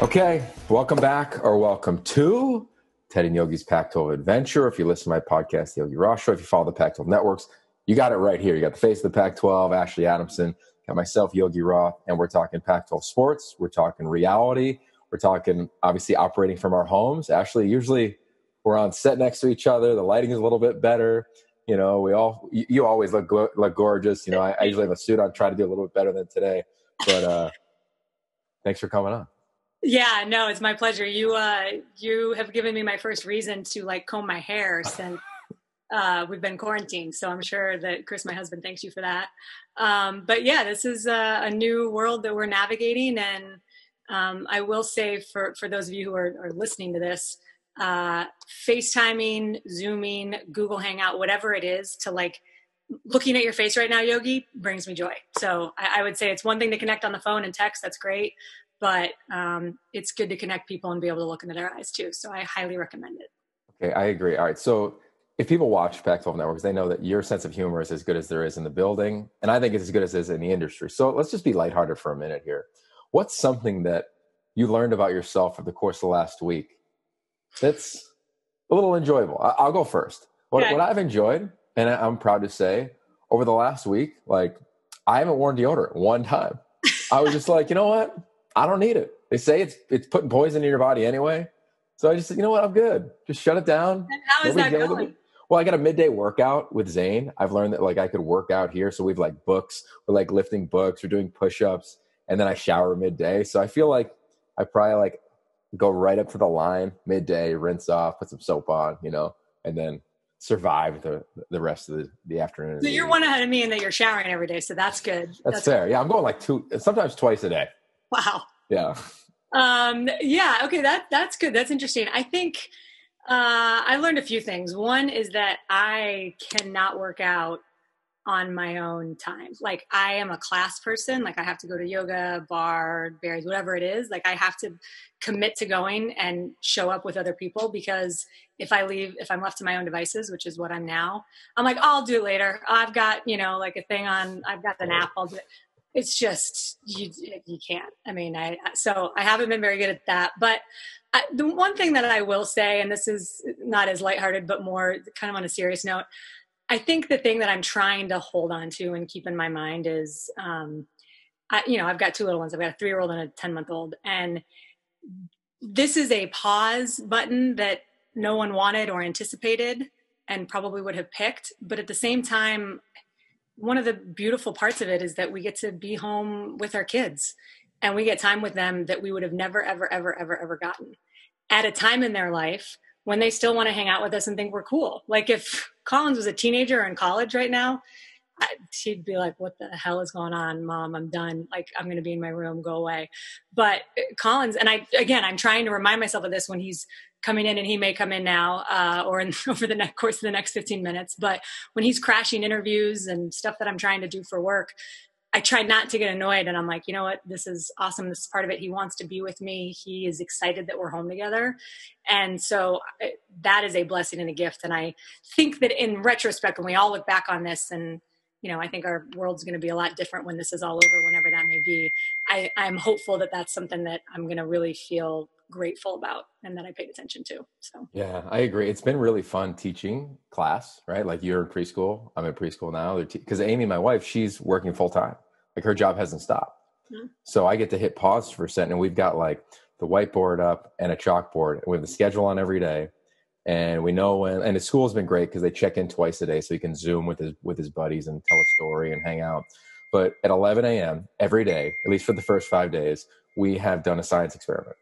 Okay, welcome back, or welcome to Ted and Yogi's Pac-12 Adventure. If you listen to my podcast, The Yogi Roth Show, if you follow the Pac-12 Networks, you got it right here. You got the face of the Pac-12, Ashley Adamson, got myself, Yogi Roth, and we're talking Pac-12 sports. We're talking reality. We're talking, obviously, operating from our homes. Ashley, usually we're on set next to each other. The lighting is a little bit better. You know, you always look gorgeous. You know, I usually have a suit on, try to do a little bit better than today. But thanks for coming on. Yeah, no, it's my pleasure. You have given me my first reason to like comb my hair since we've been quarantined. So I'm sure that Chris, my husband, thanks you for that. But yeah, this is a new world that we're navigating. And I will say for those of you who are listening to this, FaceTiming, Zooming, Google Hangout, whatever it is, to like looking at your face right now, Yogi, brings me joy. So I would say it's one thing to connect on the phone and text. That's great. But it's good to connect people and be able to look into their eyes too. So I highly recommend it. Okay, I agree. All right. So if people watch Pac-12 Networks, they know that your sense of humor is as good as there is in the building. And I think it's as good as it is in the industry. So let's just be lighthearted for a minute here. What's something that you learned about yourself over the course of the last week that's a little enjoyable? I'll go first. What I've enjoyed, and I'm proud to say, over the last week, like, I haven't worn deodorant one time. I was just like, you know what? I don't need it. They say it's putting poison in your body anyway. So I just said, you know what? I'm good. Just shut it down. And how is that going? Well, I got a midday workout with Zane. I've learned that like I could work out here. So we've like books. We're like lifting books. We're doing push-ups. And then I shower midday. So I feel like I probably like go right up to the line midday, rinse off, put some soap on, you know, and then survive the rest of the afternoon. So you're one ahead of me in that you're showering every day. So that's good. That's fair. Good. Yeah. I'm going like sometimes twice a day. Wow. Yeah. Yeah. Okay. That's good. That's interesting. I think I learned a few things. One is that I cannot work out on my own time. Like I am a class person. Like I have to go to yoga, bar, berries, whatever it is. Like I have to commit to going and show up with other people, because if I'm left to my own devices, which is what I'm now, I'm like, I'll do it later. I've got, you know, like a thing on, I've got an app. I'll do it. It's just, you can't. I mean, so I haven't been very good at that. But the one thing that I will say, and this is not as lighthearted, but more kind of on a serious note, I think the thing that I'm trying to hold on to and keep in my mind is, I've got two little ones. I've got a 3-year-old and a 10-month-old. And this is a pause button that no one wanted or anticipated and probably would have picked. But at the same time, one of the beautiful parts of it is that we get to be home with our kids and we get time with them that we would have never, ever, ever, ever, ever gotten at a time in their life when they still want to hang out with us and think we're cool. Like if Collins was a teenager or in college right now, she'd be like, what the hell is going on, Mom? I'm done. Like, I'm going to be in my room, go away. But Collins, and I'm trying to remind myself of this when he's coming in, and he may come in now over the course of the next 15 minutes. But when he's crashing interviews and stuff that I'm trying to do for work, I try not to get annoyed. And I'm like, you know what? This is awesome. This is part of it. He wants to be with me. He is excited that we're home together. And so that is a blessing and a gift. And I think that in retrospect, when we all look back on this, and you know, I think our world's going to be a lot different when this is all over, whenever that may be. I'm hopeful that that's something that I'm going to really feel grateful about and that I paid attention to. So yeah, I agree. It's been really fun teaching class, right? Like you're in preschool. I'm in preschool now. Because Amy, my wife, she's working full time. Like her job hasn't stopped. Mm-hmm. So I get to hit pause for a second, and we've got like the whiteboard up and a chalkboard, and we have the schedule on every day. And we know when, and his school's been great because they check in twice a day so he can Zoom with his buddies and tell a story and hang out. But at 11 a.m. every day, at least for the first 5 days, we have done a science experiment.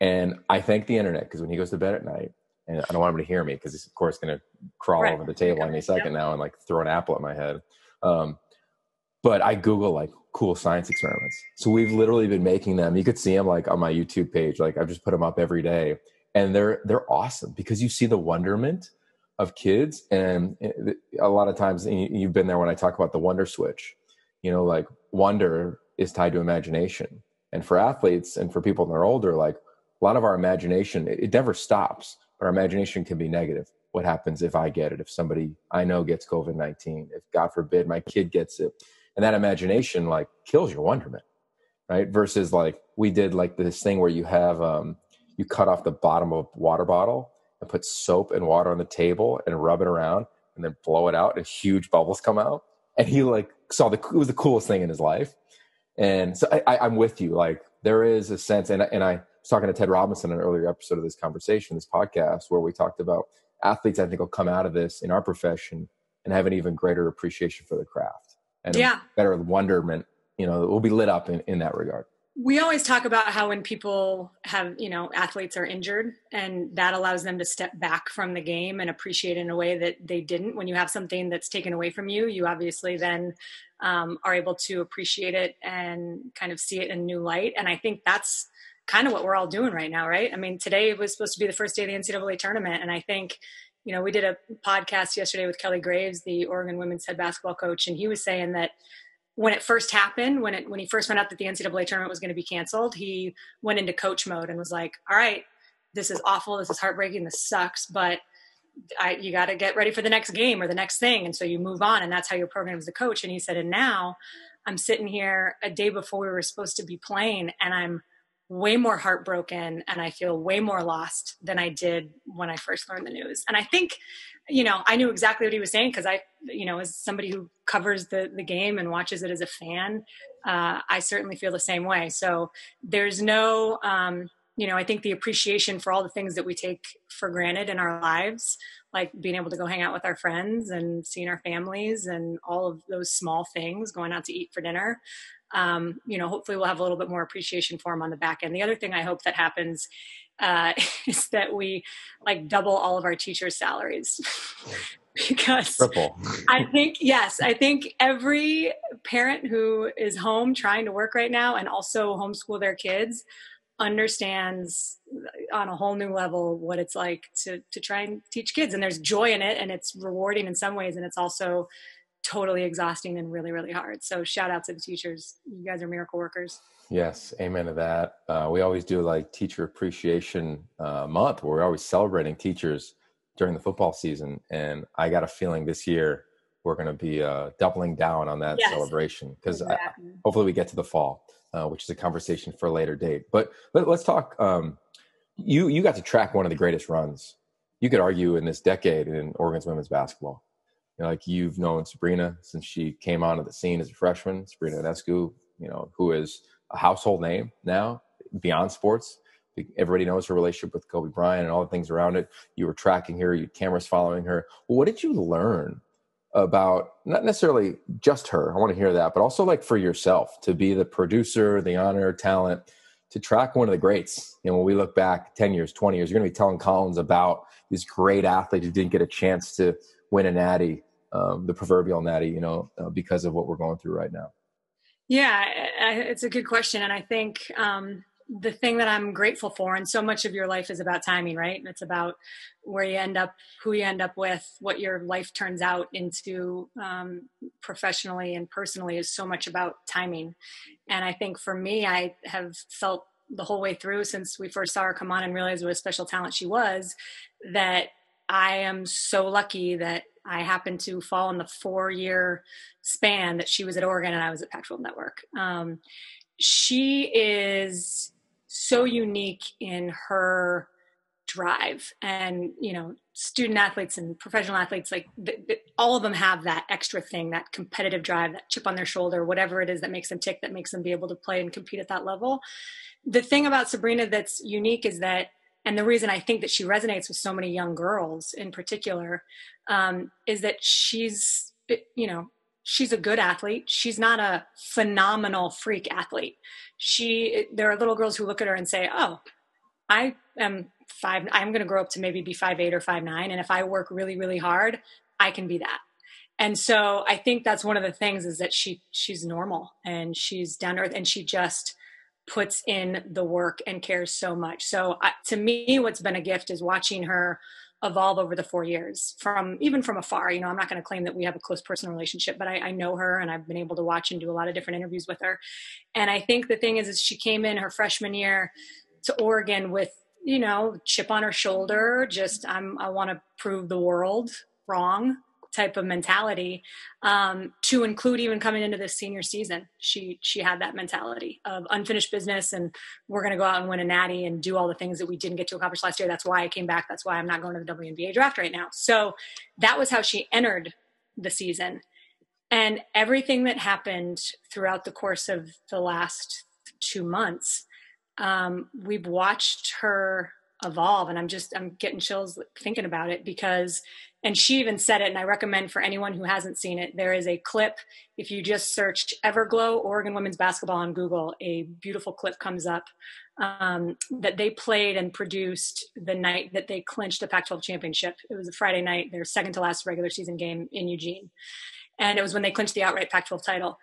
And I thank the internet, because when he goes to bed at night, and I don't want him to hear me because he's, of course, going to crawl over the table any second now and like throw an apple at my head. But I Google like cool science experiments. So we've literally been making them. You could see them like on my YouTube page. Like I've just put them up every day. And they're awesome because you see the wonderment of kids. And a lot of times, and you've been there when I talk about the wonder switch, you know, like wonder is tied to imagination. And for athletes and for people that are older, like a lot of our imagination, it never stops, but our imagination can be negative. What happens if I get it? If somebody I know gets COVID-19, if God forbid my kid gets it, and that imagination like kills your wonderment. right? Versus like we did like this thing where you have you cut off the bottom of a water bottle and put soap and water on the table and rub it around and then blow it out and huge bubbles come out. And he like saw it was the coolest thing in his life. And so I'm with you. Like there is a sense, and I was talking to Ted Robinson in an earlier episode of this conversation, this podcast, where we talked about athletes I think will come out of this in our profession and have an even greater appreciation for the craft and a better wonderment, you know, will be lit up in that regard. We always talk about how when people have, you know, athletes are injured and that allows them to step back from the game and appreciate it in a way that they didn't. When you have something that's taken away from you, you obviously then are able to appreciate it and kind of see it in a new light. And I think that's kind of what we're all doing right now, right? I mean, today was supposed to be the first day of the NCAA tournament. And I think, you know, we did a podcast yesterday with Kelly Graves, the Oregon women's head basketball coach, and he was saying that when it first happened, when he first found out that the NCAA tournament was going to be canceled, he went into coach mode and was like, all right, this is awful. This is heartbreaking. This sucks, but you got to get ready for the next game or the next thing. And so you move on, and that's how your program is the coach. And he said, and now I'm sitting here a day before we were supposed to be playing, and I'm way more heartbroken and I feel way more lost than I did when I first learned the news. And I think, you know, I knew exactly what he was saying because I, you know, as somebody who covers the game and watches it as a fan, I certainly feel the same way. So there's no, you know, I think the appreciation for all the things that we take for granted in our lives, like being able to go hang out with our friends and seeing our families and all of those small things, going out to eat for dinner, you know, hopefully we'll have a little bit more appreciation for them on the back end. The other thing I hope that happens is that we like double all of our teachers' salaries because I think every parent who is home trying to work right now and also homeschool their kids understands on a whole new level what it's like to try and teach kids. And there's joy in it, and it's rewarding in some ways, and it's also totally exhausting and really, really hard. So shout out to the teachers. You guys are miracle workers. Yes. Amen to that. We always do like teacher appreciation month where we're always celebrating teachers during the football season. And I got a feeling this year we're going to be doubling down on that celebration because hopefully we get to the fall, which is a conversation for a later date. But let's talk. You got to track one of the greatest runs, you could argue, in this decade in Oregon's women's basketball. Like you've known Sabrina since she came onto the scene as a freshman, Sabrina Ionescu, you know, who is a household name now beyond sports. Everybody knows her relationship with Kobe Bryant and all the things around it. You were tracking her, your cameras following her. Well, what did you learn about, not necessarily just her, I want to hear that, but also like for yourself to be the producer, the honor, talent, to track one of the greats. You know, when we look back 10 years, 20 years, you're going to be telling columns about this great athlete who didn't get a chance to win a natty. The proverbial natty, you know, because of what we're going through right now? Yeah, it's a good question. And I think the thing that I'm grateful for, and so much of your life is about timing, right? And it's about where you end up, who you end up with, what your life turns out into professionally and personally is so much about timing. And I think for me, I have felt the whole way through since we first saw her come on and realized what a special talent she was, that I am so lucky that I happened to fall in the 4-year span that she was at Oregon and I was at Pac-12 Network. She is so unique in her drive, and, you know, student athletes and professional athletes, like all of them have that extra thing, that competitive drive, that chip on their shoulder, whatever it is that makes them tick, that makes them be able to play and compete at that level. The thing about Sabrina that's unique is that, and the reason I think that she resonates with so many young girls in particular, is that she's, you know, she's a good athlete. She's not a phenomenal freak athlete. There are little girls who look at her and say, oh, I am I'm going to grow up to maybe be 5'8" or 5'9". And if I work really, really hard, I can be that. And so I think that's one of the things, is that she's normal and she's down to earth, and she just puts in the work and cares so much. So to me, what's been a gift is watching her evolve over the 4 years, even from afar. You know, I'm not going to claim that we have a close personal relationship, but I know her, and I've been able to watch and do a lot of different interviews with her. And I think the thing is she came in her freshman year to Oregon with, you know, chip on her shoulder, just I want to prove the world wrong. type of mentality, to include even coming into this senior season. She had that mentality of unfinished business, and we're going to go out and win a natty and do all the things that we didn't get to accomplish last year. That's why I came back. That's why I'm not going to the WNBA draft right now. So that was how she entered the season. And everything that happened throughout the course of the last 2 months, we've watched her evolve, and I'm getting chills thinking about it, because, and she even said it, and I recommend for anyone who hasn't seen it, there is a clip. If you just search Everglow Oregon women's basketball on Google, a beautiful clip comes up that they played and produced the night that they clinched the Pac-12 championship. It was a Friday night, their second to last regular season game in Eugene. And it was when they clinched the outright Pac-12 title.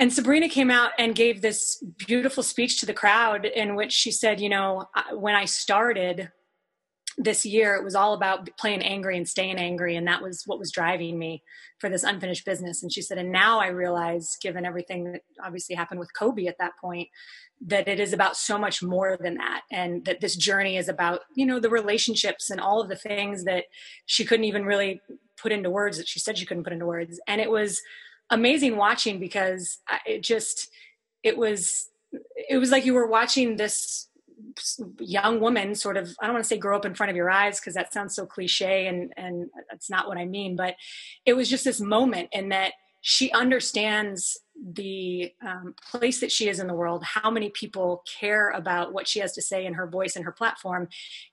And Sabrina came out and gave this beautiful speech to the crowd in which she said, you know, when I started this year, it was all about playing angry and staying angry. And that was what was driving me for this unfinished business. And she said, and now I realize, given everything that obviously happened with Kobe at that point, that it is about so much more than that. And that this journey is about, you know, the relationships and all of the things that she couldn't even really put into words, that she said she couldn't put into words. And it was amazing watching, because it was like you were watching this young woman sort of, I don't want to say grow up in front of your eyes, because that sounds so cliche, and that's not what I mean, but it was just this moment in that she understands the place that she is in the world, how many people care about what she has to say in her voice and her platform,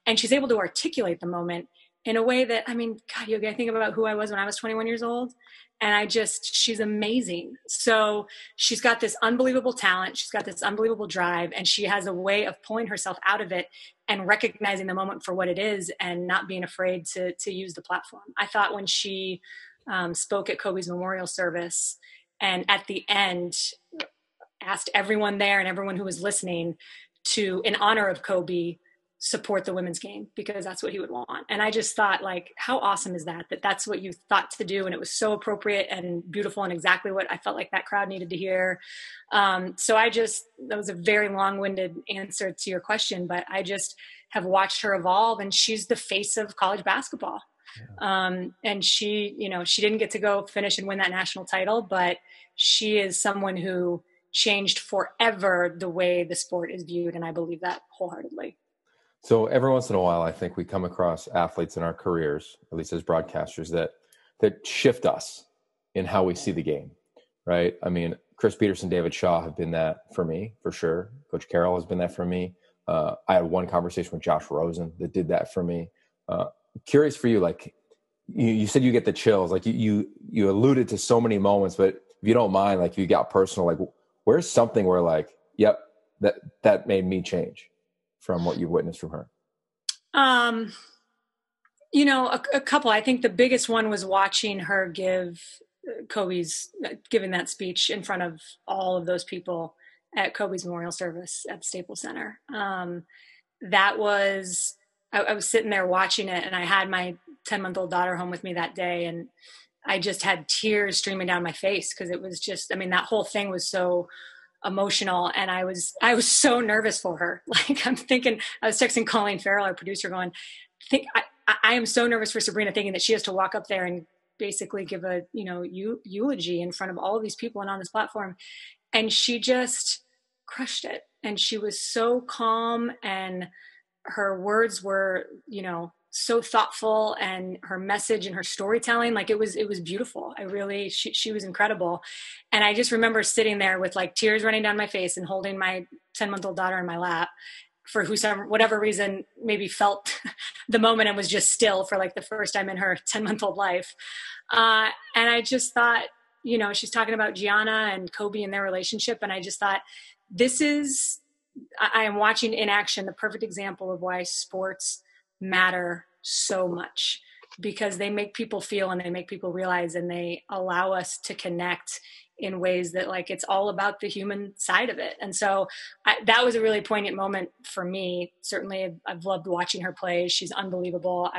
and she's able to articulate the moment in a way that, I mean, God, Yogi, I think about who I was when I was 21 years old, and she's amazing. So she's got this unbelievable talent, she's got this unbelievable drive, and she has a way of pulling herself out of it and recognizing the moment for what it is and not being afraid to use the platform. I thought when she spoke at Kobe's memorial service, and at the end asked everyone there and everyone who was listening to, in honor of Kobe, support the women's game, because that's what he would want. And I just thought, like, how awesome is that, that's what you thought to do? And it was so appropriate and beautiful and exactly what I felt like that crowd needed to hear. That was a very long-winded answer to your question, but I just have watched her evolve, and she's the face of college basketball. Yeah. And she, you know, she didn't get to go finish and win that national title, but she is someone who changed forever the way the sport is viewed. And I believe that wholeheartedly. So every once in a while, I think we come across athletes in our careers, at least as broadcasters, that shift us in how we see the game, right? I mean, Chris Peterson, David Shaw have been that for me, for sure. Coach Carroll has been that for me. I had one conversation with Josh Rosen that did that for me. Curious for you, like you said, you get the chills, like you alluded to so many moments, but if you don't mind, like you got personal, like where's something where like, yep, that made me change from what you've witnessed from her? You know, a couple. I think the biggest one was watching her give giving that speech in front of all of those people at Kobe's memorial service at Staples Center. I was sitting there watching it, and I had my 10-month-old daughter home with me that day, and I just had tears streaming down my face, because it was just, I mean, that whole thing was so emotional, and I was so nervous for her. Like, I'm thinking, I was texting Colleen Farrell, our producer, going, I am so nervous for Sabrina, thinking that she has to walk up there and basically give a, you know, eulogy in front of all of these people and on this platform. And she just crushed it. And she was so calm, and her words were, you know, so thoughtful, and her message and her storytelling, like it was beautiful. She was incredible. And I just remember sitting there with like tears running down my face and holding my 10-month-old daughter in my lap, for whatever reason, maybe felt the moment and was just still for like the first time in her 10-month-old life. And I just thought, you know, she's talking about Gianna and Kobe and their relationship. And I just thought, I am watching in action the perfect example of why sports matter so much, because they make people feel and they make people realize, and they allow us to connect in ways that, like, it's all about the human side of it. And so that was a really poignant moment for me. Certainly I've loved watching her play. She's unbelievable.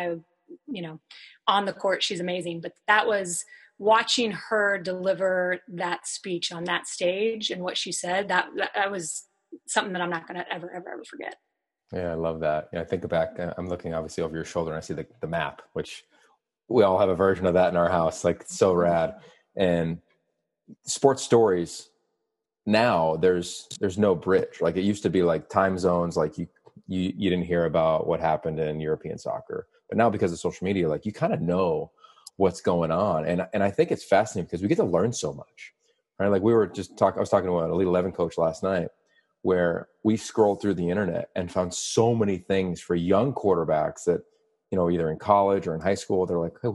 You know, on the court, she's amazing, but that was watching her deliver that speech on that stage and what she said, that was something that I'm not going to ever, ever, ever forget. Yeah, I love that. Yeah, I think back, I'm looking obviously over your shoulder, and I see the map, which we all have a version of that in our house. Like, it's so rad. And sports stories, now there's no bridge. Like, it used to be like time zones, like you didn't hear about what happened in European soccer. But now, because of social media, like, you kind of know what's going on. And I think it's fascinating because we get to learn so much, right? Like, I was talking to an Elite 11 coach last night, where we scrolled through the internet and found so many things for young quarterbacks that, you know, either in college or in high school, they're like, hey,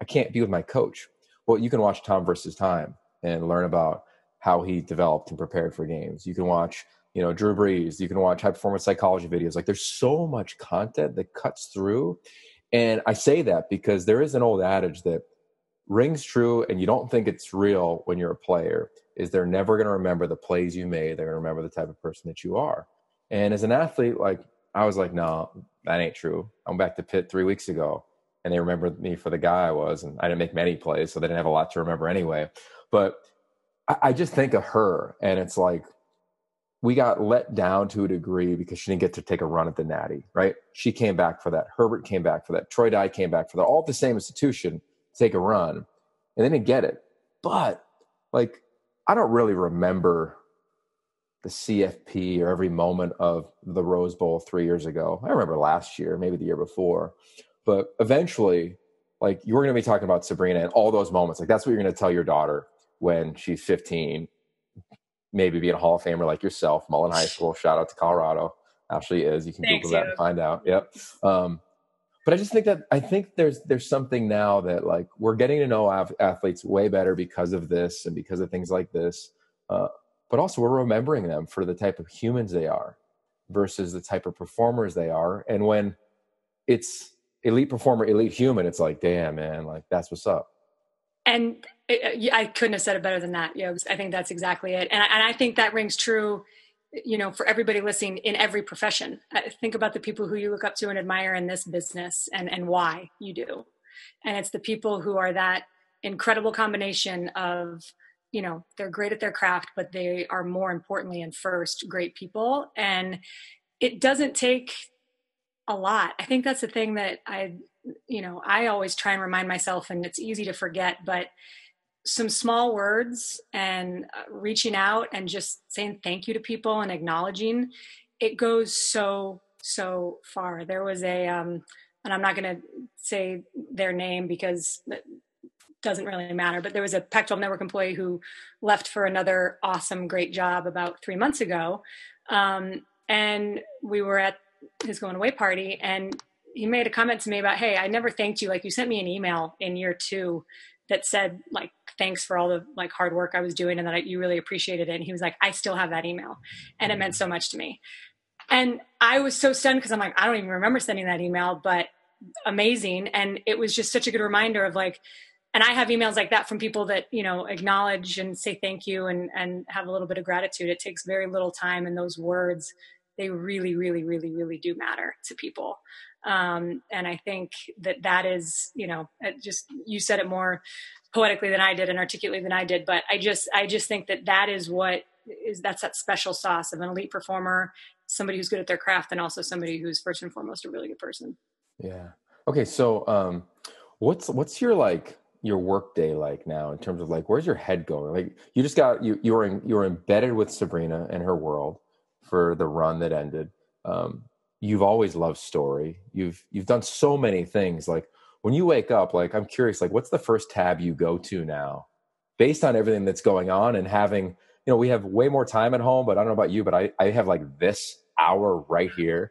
I can't be with my coach. Well, you can watch Tom versus Time and learn about how he developed and prepared for games. You can watch, you know, Drew Brees. You can watch high performance psychology videos. Like, there's so much content that cuts through. And I say that because there is an old adage that rings true, and you don't think it's real when you're a player, is they're never going to remember the plays you made. They're going to remember the type of person that you are. And as an athlete, like, I was like, no, that ain't true. I'm back to Pitt 3 weeks ago, and they remembered me for the guy I was, and I didn't make many plays, so they didn't have a lot to remember anyway. But I just think of her, and it's like, we got let down to a degree because she didn't get to take a run at the Natty, right? She came back for that. Herbert came back for that. Troy Dye came back for that. All at the same institution to take a run, and they didn't get it. But, like, I don't really remember the CFP or every moment of the Rose Bowl 3 years ago. I remember last year, maybe the year before. But eventually, like, you're going to be talking about Sabrina and all those moments. Like, that's what you're going to tell your daughter when she's 15, maybe be a Hall of Famer like yourself, Mullen High School. Shout out to Colorado. Ashley is. You can Google that and find out. Yep. But I just think that there's something now that, like, we're getting to know athletes way better because of this and because of things like this. But also, we're remembering them for the type of humans they are versus the type of performers they are. And when it's elite performer, elite human, it's like, damn, man, like, that's what's up. And I couldn't have said it better than that. You know, I think that's exactly it. And I think that rings true, you know, for everybody listening in every profession. Think about the people who you look up to and admire in this business and why you do. And it's the people who are that incredible combination of, you know, they're great at their craft, but they are, more importantly and first, great people. And it doesn't take a lot. I think that's the thing that I always try and remind myself, and it's easy to forget, but some small words and reaching out and just saying thank you to people and acknowledging, it goes so, so far. There was and I'm not going to say their name because it doesn't really matter, but there was a Pac-12 Network employee who left for another awesome, great job about 3 months ago. And we were at his going away party, and he made a comment to me about, hey, I never thanked you. Like, you sent me an email in year two that said, like, thanks for all the, like, hard work I was doing and that you really appreciated it. And he was like, I still have that email. And it meant so much to me. And I was so stunned because I'm like, I don't even remember sending that email, but amazing. And it was just such a good reminder of, like, and I have emails like that from people that, you know, acknowledge and say thank you and have a little bit of gratitude. It takes very little time, and those words, they really, really, really, really do matter to people. And I think that is, you know, just, you said it more poetically than I did and articulately than I did, but I just think that is what is, that's that special sauce of an elite performer, somebody who's good at their craft, and also somebody who's first and foremost a really good person. Yeah. Okay. So, what's your, like, your work day like now in terms of, like, where's your head going? Like, you just got, you were embedded with Sabrina and her world for the run that ended. You've always loved story. You've done so many things. Like, when you wake up, like, I'm curious, like, what's the first tab you go to now based on everything that's going on and having, you know, we have way more time at home, but I don't know about you, but I have, like, this hour right here,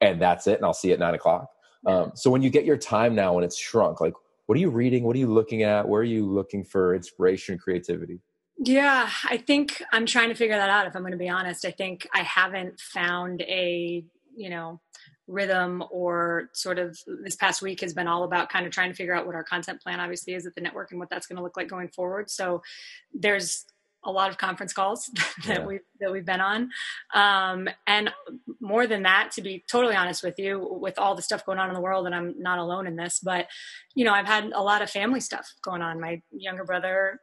and that's it. And I'll see you at 9 o'clock. So when you get your time now, when it's shrunk, like, what are you reading? What are you looking at? Where are you looking for inspiration, creativity? Yeah, I think I'm trying to figure that out. If I'm going to be honest, I think I haven't found a, you know, rhythm or sort of, this past week has been all about kind of trying to figure out what our content plan obviously is at the network and what that's going to look like going forward. So there's a lot of conference calls that we've been on. And more than that, to be totally honest with you, with all the stuff going on in the world, and I'm not alone in this, but, you know, I've had a lot of family stuff going on. My younger brother,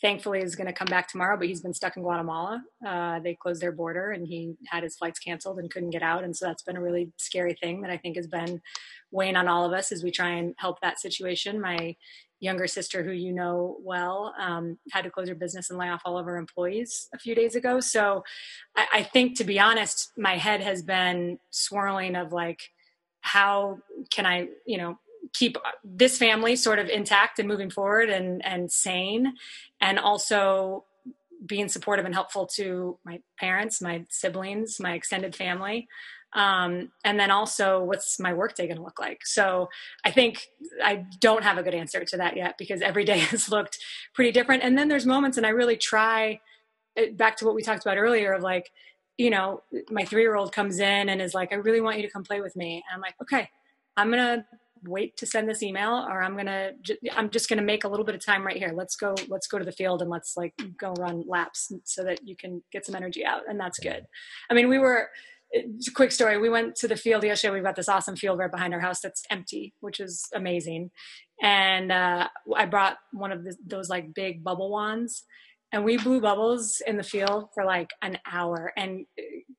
thankfully is going to come back tomorrow, but he's been stuck in Guatemala. They closed their border and he had his flights canceled and couldn't get out. And so that's been a really scary thing that I think has been weighing on all of us as we try and help that situation. My younger sister, who you know well, had to close her business and lay off all of her employees a few days ago. So I think, to be honest, my head has been swirling of like, how can I, keep this family sort of intact and moving forward and sane, and also being supportive and helpful to my parents, my siblings, my extended family. And then also, what's my workday going to look like? So I think I don't have a good answer to that yet, because every day has looked pretty different. And then there's moments, and I really try, back to what we talked about earlier, of like, my 3-year-old comes in and is like, I really want you to come play with me. And I'm like, okay, I'm going to wait to send this email, or I'm just going to make a little bit of time right here. Let's go to the field and let's like go run laps so that you can get some energy out. And that's good. I mean, quick story. We went to the field yesterday. We've got this awesome field right behind our house that's empty, which is amazing. And I brought one of those like big bubble wands, and we blew bubbles in the field for like an hour. And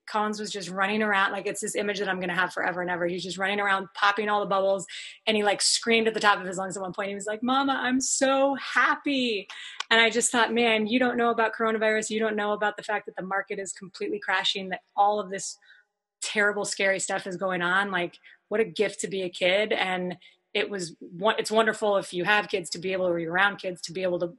Collins was just running around. Like, it's this image that I'm going to have forever and ever. He's just running around, popping all the bubbles. And he like screamed at the top of his lungs at one point. He was like, Mama, I'm so happy. And I just thought, man, you don't know about coronavirus. You don't know about the fact that the market is completely crashing, that all of this terrible, scary stuff is going on. Like, what a gift to be a kid. And it's wonderful if you have kids to be able to be around kids, to be able to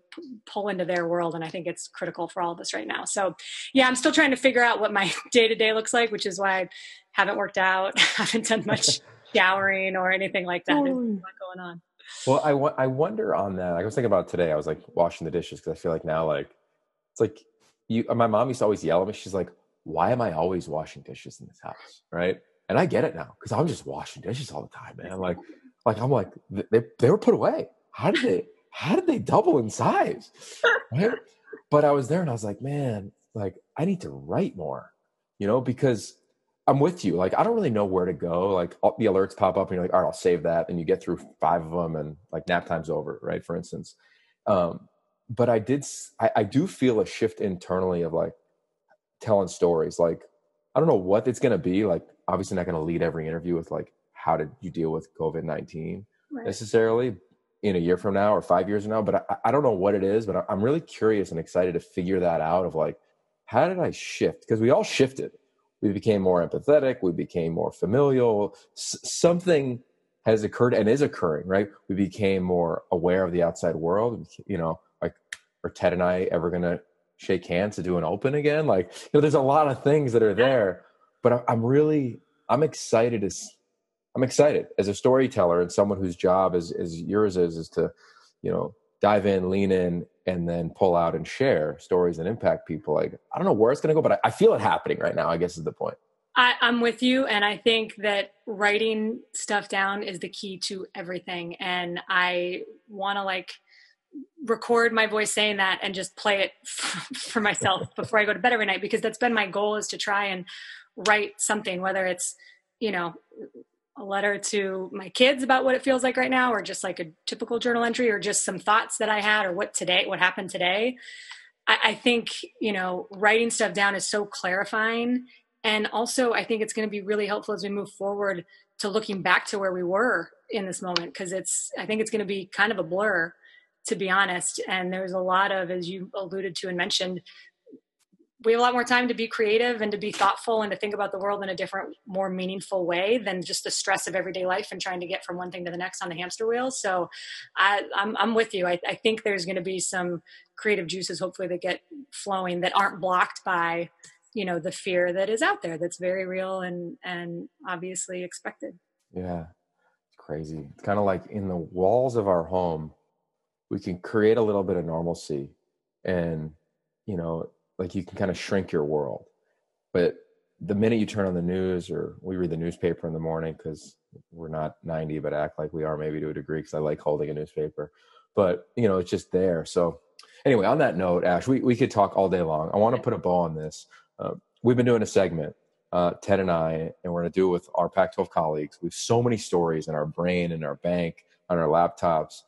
pull into their world. And I think it's critical for all of us right now. So yeah, I'm still trying to figure out what my day-to-day looks like, which is why I haven't worked out, haven't done much showering or anything like that. There's a lot going on. Well, I wonder on that, like, I was thinking about today, I was like washing the dishes, because I feel like now, like, it's like my mom used to always yell at me. She's like, why am I always washing dishes in this house, right? And I get it now, because I'm just washing dishes all the time, man. I'm like, they were put away. How did they double in size? Right? But I was there and I was like, man, like, I need to write more, because I'm with you. Like, I don't really know where to go. Like, all the alerts pop up and you're like, all right, I'll save that. And you get through 5 of them and like nap time's over, right? For instance. But I do feel a shift internally of like telling stories. Like, I don't know what it's going to be. Like, obviously not going to lead every interview with like, how did you deal with COVID-19 necessarily in a year from now or 5 years from now? But I don't know what it is, but I'm really curious and excited to figure that out of like, how did I shift? Because we all shifted. We became more empathetic. We became more familial. Something has occurred and is occurring, right? We became more aware of the outside world, like, are Ted and I ever going to shake hands to do an open again? Like, there's a lot of things that are there, but I'm excited to see. I'm excited as a storyteller and someone whose job as yours is to, dive in, lean in, and then pull out and share stories and impact people. Like, I don't know where it's going to go, but I feel it happening right now, I guess is the point. I'm with you. And I think that writing stuff down is the key to everything. And I want to like record my voice saying that and just play it for myself before I go to bed every night, because that's been my goal, is to try and write something, whether it's, a letter to my kids about what it feels like right now, or just like a typical journal entry, or just some thoughts that I had, or what happened today. I think, writing stuff down is so clarifying. And also I think it's going to be really helpful as we move forward to looking back to where we were in this moment. Cause I think it's going to be kind of a blur, to be honest. And there's a lot of, as you alluded to and mentioned, we have a lot more time to be creative and to be thoughtful and to think about the world in a different, more meaningful way than just the stress of everyday life and trying to get from one thing to the next on the hamster wheel. So I'm with you. I think there's going to be some creative juices, hopefully, that get flowing that aren't blocked by, the fear that is out there. That's very real and obviously expected. Yeah. It's crazy. It's kind of like in the walls of our home, we can create a little bit of normalcy and, like you can kind of shrink your world. But the minute you turn on the news, or we read the newspaper in the morning, because we're not 90, but act like we are maybe to a degree, because I like holding a newspaper, but it's just there. So anyway, on that note, Ash, we could talk all day long. I want to put a ball on this. We've been doing a segment, Ted and I, and we're going to do it with our Pac-12 colleagues. We have so many stories in our brain, in our bank, on our laptops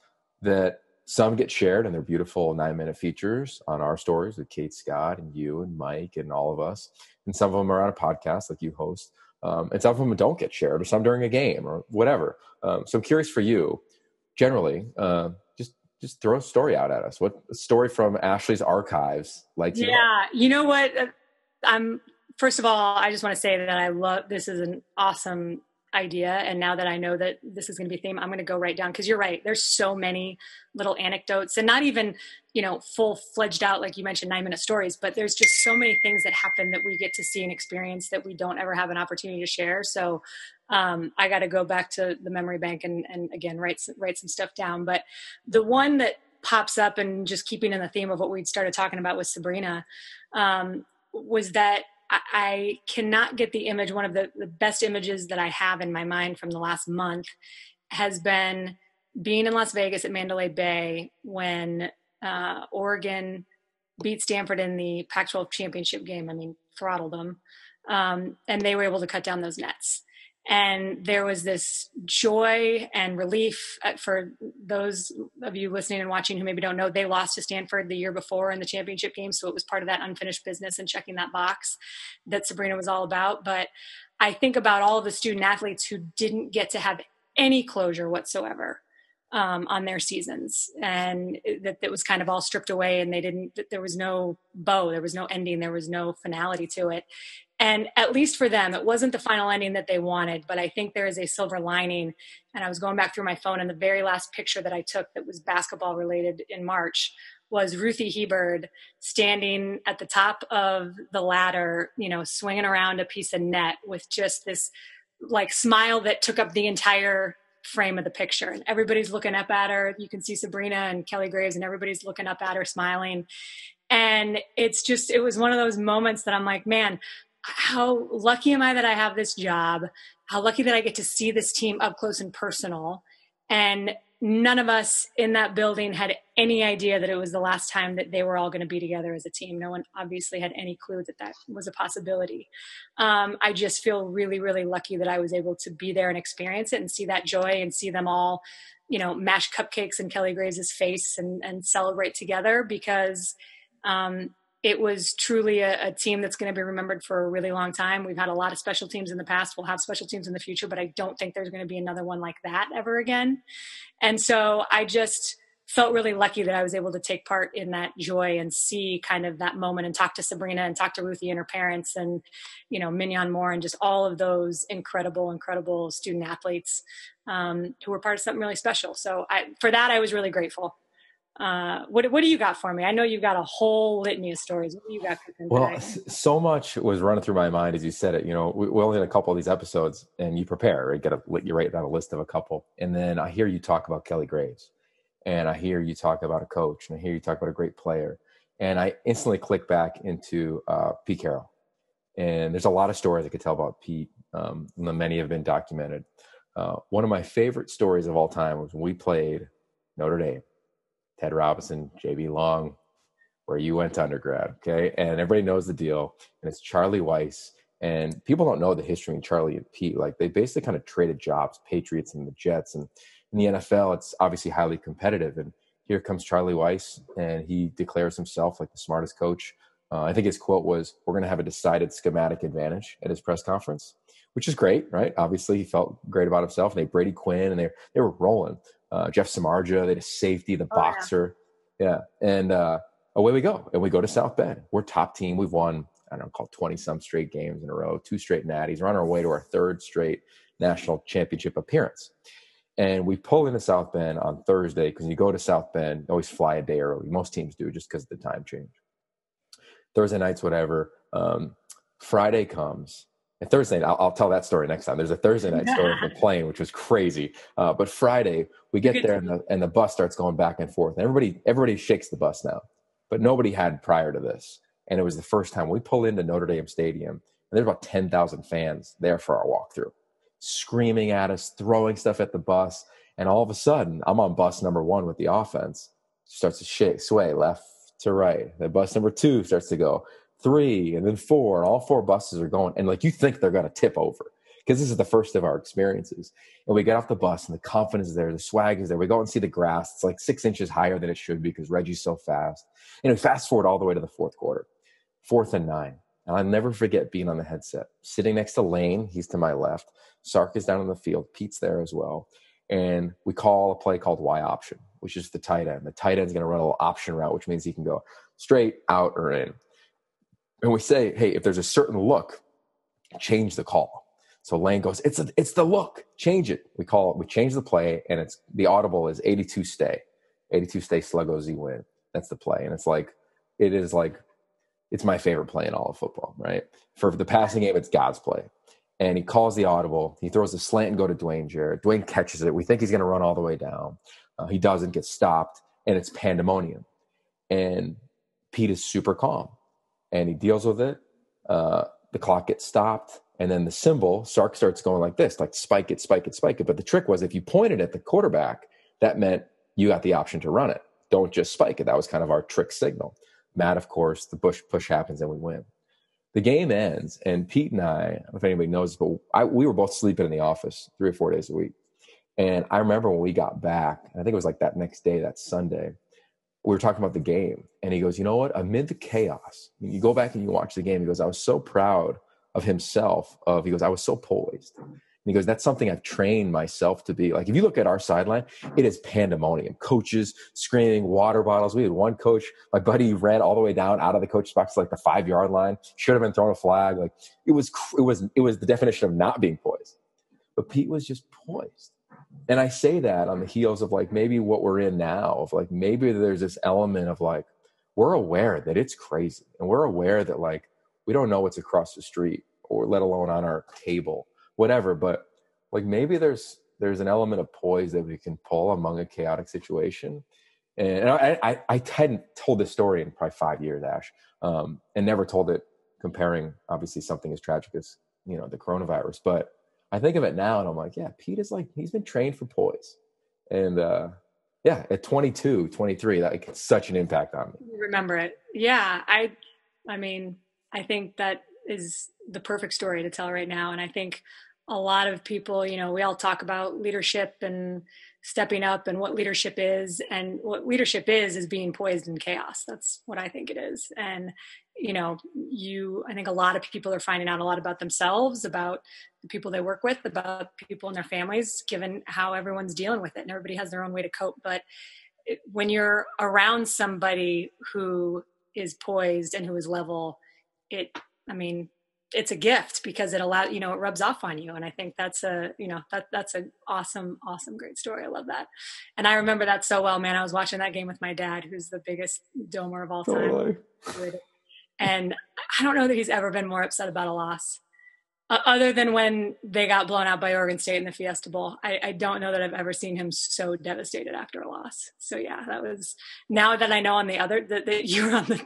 that Some get shared, and they're beautiful 9-minute features on our stories with Kate Scott and you and Mike and all of us. And some of them are on a podcast like you host. And some of them don't get shared, or some during a game or whatever. So I'm curious for you, generally, just throw a story out at us. What a story from Ashley's archives. Like, you know what? First of all, I just want to say that I love, this is an awesome idea. And now that I know that this is going to be a theme, I'm going to go right down. Cause you're right. There's so many little anecdotes, and not even, you know, full fledged out, like you mentioned, 9-minute stories, but there's just so many things that happen that we get to see and experience that we don't ever have an opportunity to share. So I got to go back to the memory bank and again, write some stuff down. But the one that pops up, and just keeping in the theme of what we'd started talking about with Sabrina, was that I cannot get the image. One of the best images that I have in my mind from the last month has been being in Las Vegas at Mandalay Bay when Oregon beat Stanford in the Pac-12 championship game. I mean, throttled them. And they were able to cut down those nets. And there was this joy and relief for those of you listening and watching who maybe don't know, they lost to Stanford the year before in the championship game. So it was part of that unfinished business and checking that box that Sabrina was all about. But I think about all of the student athletes who didn't get to have any closure whatsoever on their seasons, and that was kind of all stripped away, and there was no bow, there was no ending, there was no finality to it. And at least for them, it wasn't the final ending that they wanted, but I think there is a silver lining. And I was going back through my phone, and the very last picture that I took that was basketball related in March was Ruthie Hebard standing at the top of the ladder, you know, swinging around a piece of net with just this like smile that took up the entire frame of the picture. And everybody's looking up at her. You can see Sabrina and Kelly Graves, and everybody's looking up at her smiling. And it's just, it was one of those moments that I'm like, man, how lucky am I that I have this job? How lucky that I get to see this team up close and personal. And none of us in that building had any idea that it was the last time that they were all going to be together as a team. No one obviously had any clue that that was a possibility. I just feel really, really lucky that I was able to be there and experience it and see that joy and see them all, you know, mash cupcakes in Kelly Graves' face and celebrate together, because it was truly a team that's going to be remembered for a really long time. We've had a lot of special teams in the past. We'll have special teams in the future, but I don't think there's going to be another one like that ever again. And so I just felt really lucky that I was able to take part in that joy and see kind of that moment, and talk to Sabrina and talk to Ruthie and her parents and, you know, Mignon Moore and just all of those incredible, incredible student athletes who were part of something really special. So for that, I was really grateful. What do you got for me? I know you've got a whole litany of stories. What do you got cooking today? So much was running through my mind as you said it. You know, we only had a couple of these episodes, and you prepare, right? You write down a list of a couple, and then I hear you talk about Kelly Graves, and I hear you talk about a coach, and I hear you talk about a great player, and I instantly click back into Pete Carroll. And there's a lot of stories I could tell about Pete. Many have been documented. One of my favorite stories of all time was when we played Notre Dame. Ted Robinson, JB Long, where you went to undergrad, okay? And everybody knows the deal, and it's Charlie Weiss. And people don't know the history in Charlie and Pete. Like, they basically kind of traded jobs, Patriots and the Jets. And in the NFL, it's obviously highly competitive. And here comes Charlie Weiss, and he declares himself like the smartest coach. I think his quote was, "We're going to have a decided schematic advantage" at his press conference, which is great, right? Obviously, he felt great about himself. And they had Brady Quinn, and they were rolling. Jeff Samardzija, they had a safety, the boxer. Yeah. And away we go. And we go to South Bend. We're top team. We've won, I don't know, 20-some straight games in a row, 2 straight natties. We're on our way to our 3rd straight national championship appearance. And we pull into South Bend on Thursday, because you go to South Bend, always fly a day early. Most teams do, just because of the time change. Thursday nights, whatever. Friday comes. And Thursday night, I'll tell that story next time. There's a Thursday night story from playing, which was crazy. But Friday, we get there, and the bus starts going back and forth. And everybody shakes the bus now. But nobody had prior to this. And it was the first time we pull into Notre Dame Stadium. And there's about 10,000 fans there for our walkthrough, screaming at us, throwing stuff at the bus. And all of a sudden, I'm on bus number 1 with the offense. Starts to sway left to right. Then bus number 2 starts to go 3, and then 4, and all 4 buses are going. And like, you think they're going to tip over, because this is the first of our experiences. And we get off the bus and the confidence is there, the swag is there. We go out and see the grass. It's like 6 inches higher than it should be because Reggie's so fast. And we fast forward all the way to the fourth quarter, 4th and 9. And I'll never forget being on the headset, sitting next to Lane. He's to my left. Sark is down on the field. Pete's there as well. And we call a play called Y option, which is the tight end. The tight end's going to run a little option route, which means he can go straight, out, or in. And we say, hey, if there's a certain look, change the call. So Lane goes, it's the look. Change it. We call it. We change the play, and it's the audible is 82 stay. 82 stay, Sluggo Z win. That's the play. And it's like, it is like, it's my favorite play in all of football, right? For the passing game, it's God's play. And he calls the audible. He throws a slant and go to Dwayne Jarrett. Dwayne catches it. We think he's going to run all the way down. He doesn't, get stopped, and it's pandemonium. And Pete is super calm, and he deals with it. The clock gets stopped, and then the symbol, Sark starts going like this, like spike it, spike it, spike it. But the trick was if you pointed at the quarterback, that meant you got the option to run it. Don't just spike it. That was kind of our trick signal. Matt, of course, the push happens, and we win. The game ends, and Pete and I, I don't know if anybody knows, but we were both sleeping in the office 3 or 4 days a week. And I remember when we got back, and I think it was like that next day, that Sunday, we were talking about the game. And he goes, you know what? Amid the chaos, you go back and you watch the game. He goes, I was so proud of himself. He goes, I was so poised. And he goes, that's something I've trained myself to be. Like, if you look at our sideline, it is pandemonium. Coaches screaming, water bottles. We had one coach, my buddy ran all the way down out of the coach's box, like the 5-yard line, should have been thrown a flag. Like, it was the definition of not being poised. But Pete was just poised. And I say that on the heels of like maybe what we're in now, of like maybe there's this element of like we're aware that it's crazy, and we're aware that like we don't know what's across the street or let alone on our table, whatever. But like maybe there's an element of poise that we can pull among a chaotic situation. And I hadn't told this story in probably 5 years, Ash, and never told it comparing obviously something as tragic as, you know, the coronavirus, but I think of it now and I'm like, yeah, Pete is like, he's been trained for poise. And yeah, at 22, 23, that like, it's such an impact on me. Remember it. Yeah. I mean, I think that is the perfect story to tell right now. And I think a lot of people, you know, we all talk about leadership and stepping up and what leadership is. And what leadership is being poised in chaos. That's what I think it is. And, you know, I think a lot of people are finding out a lot about themselves, about the people they work with, about people in their families, given how everyone's dealing with it, and everybody has their own way to cope. But when you're around somebody who is poised and who is level, it's a gift because it allows, you know, it rubs off on you. And I think that's that's an awesome, awesome, great story. I love that. And I remember that so well, man. I was watching that game with my dad, who's the biggest domer of all time. Totally. And I don't know that he's ever been more upset about a loss other than when they got blown out by Oregon State in the Fiesta Bowl. I don't know that I've ever seen him so devastated after a loss. So yeah, that was, now that I know on the other, that you were on the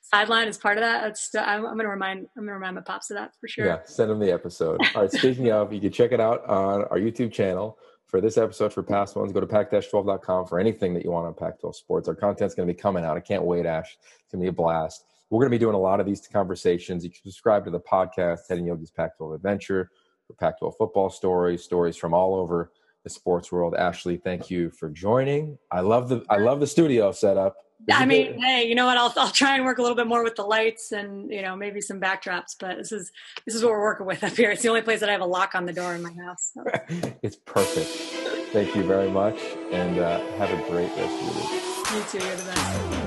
sideline as part of that, I'm going to remind my pops of that for sure. Yeah, send him the episode. All right, speaking of, you can check it out on our YouTube channel. For this episode, for past ones, go to pac-12.com for anything that you want on Pac-12 sports. Our content's going to be coming out. I can't wait, Ash. It's going to be a blast. We're going to be doing a lot of these conversations. You can subscribe to the podcast, Ted and Yogi's Pac-12 Adventure, for Pac-12 football stories from all over the sports world. Ashley, thank you for joining. I love the studio setup. I mean, hey, you know what? I'll try and work a little bit more with the lights and, you know, maybe some backdrops, but this is what we're working with up here. It's the only place that I have a lock on the door in my house. So. It's perfect. Thank you very much, and have a great rest of the week. You too. You're the best.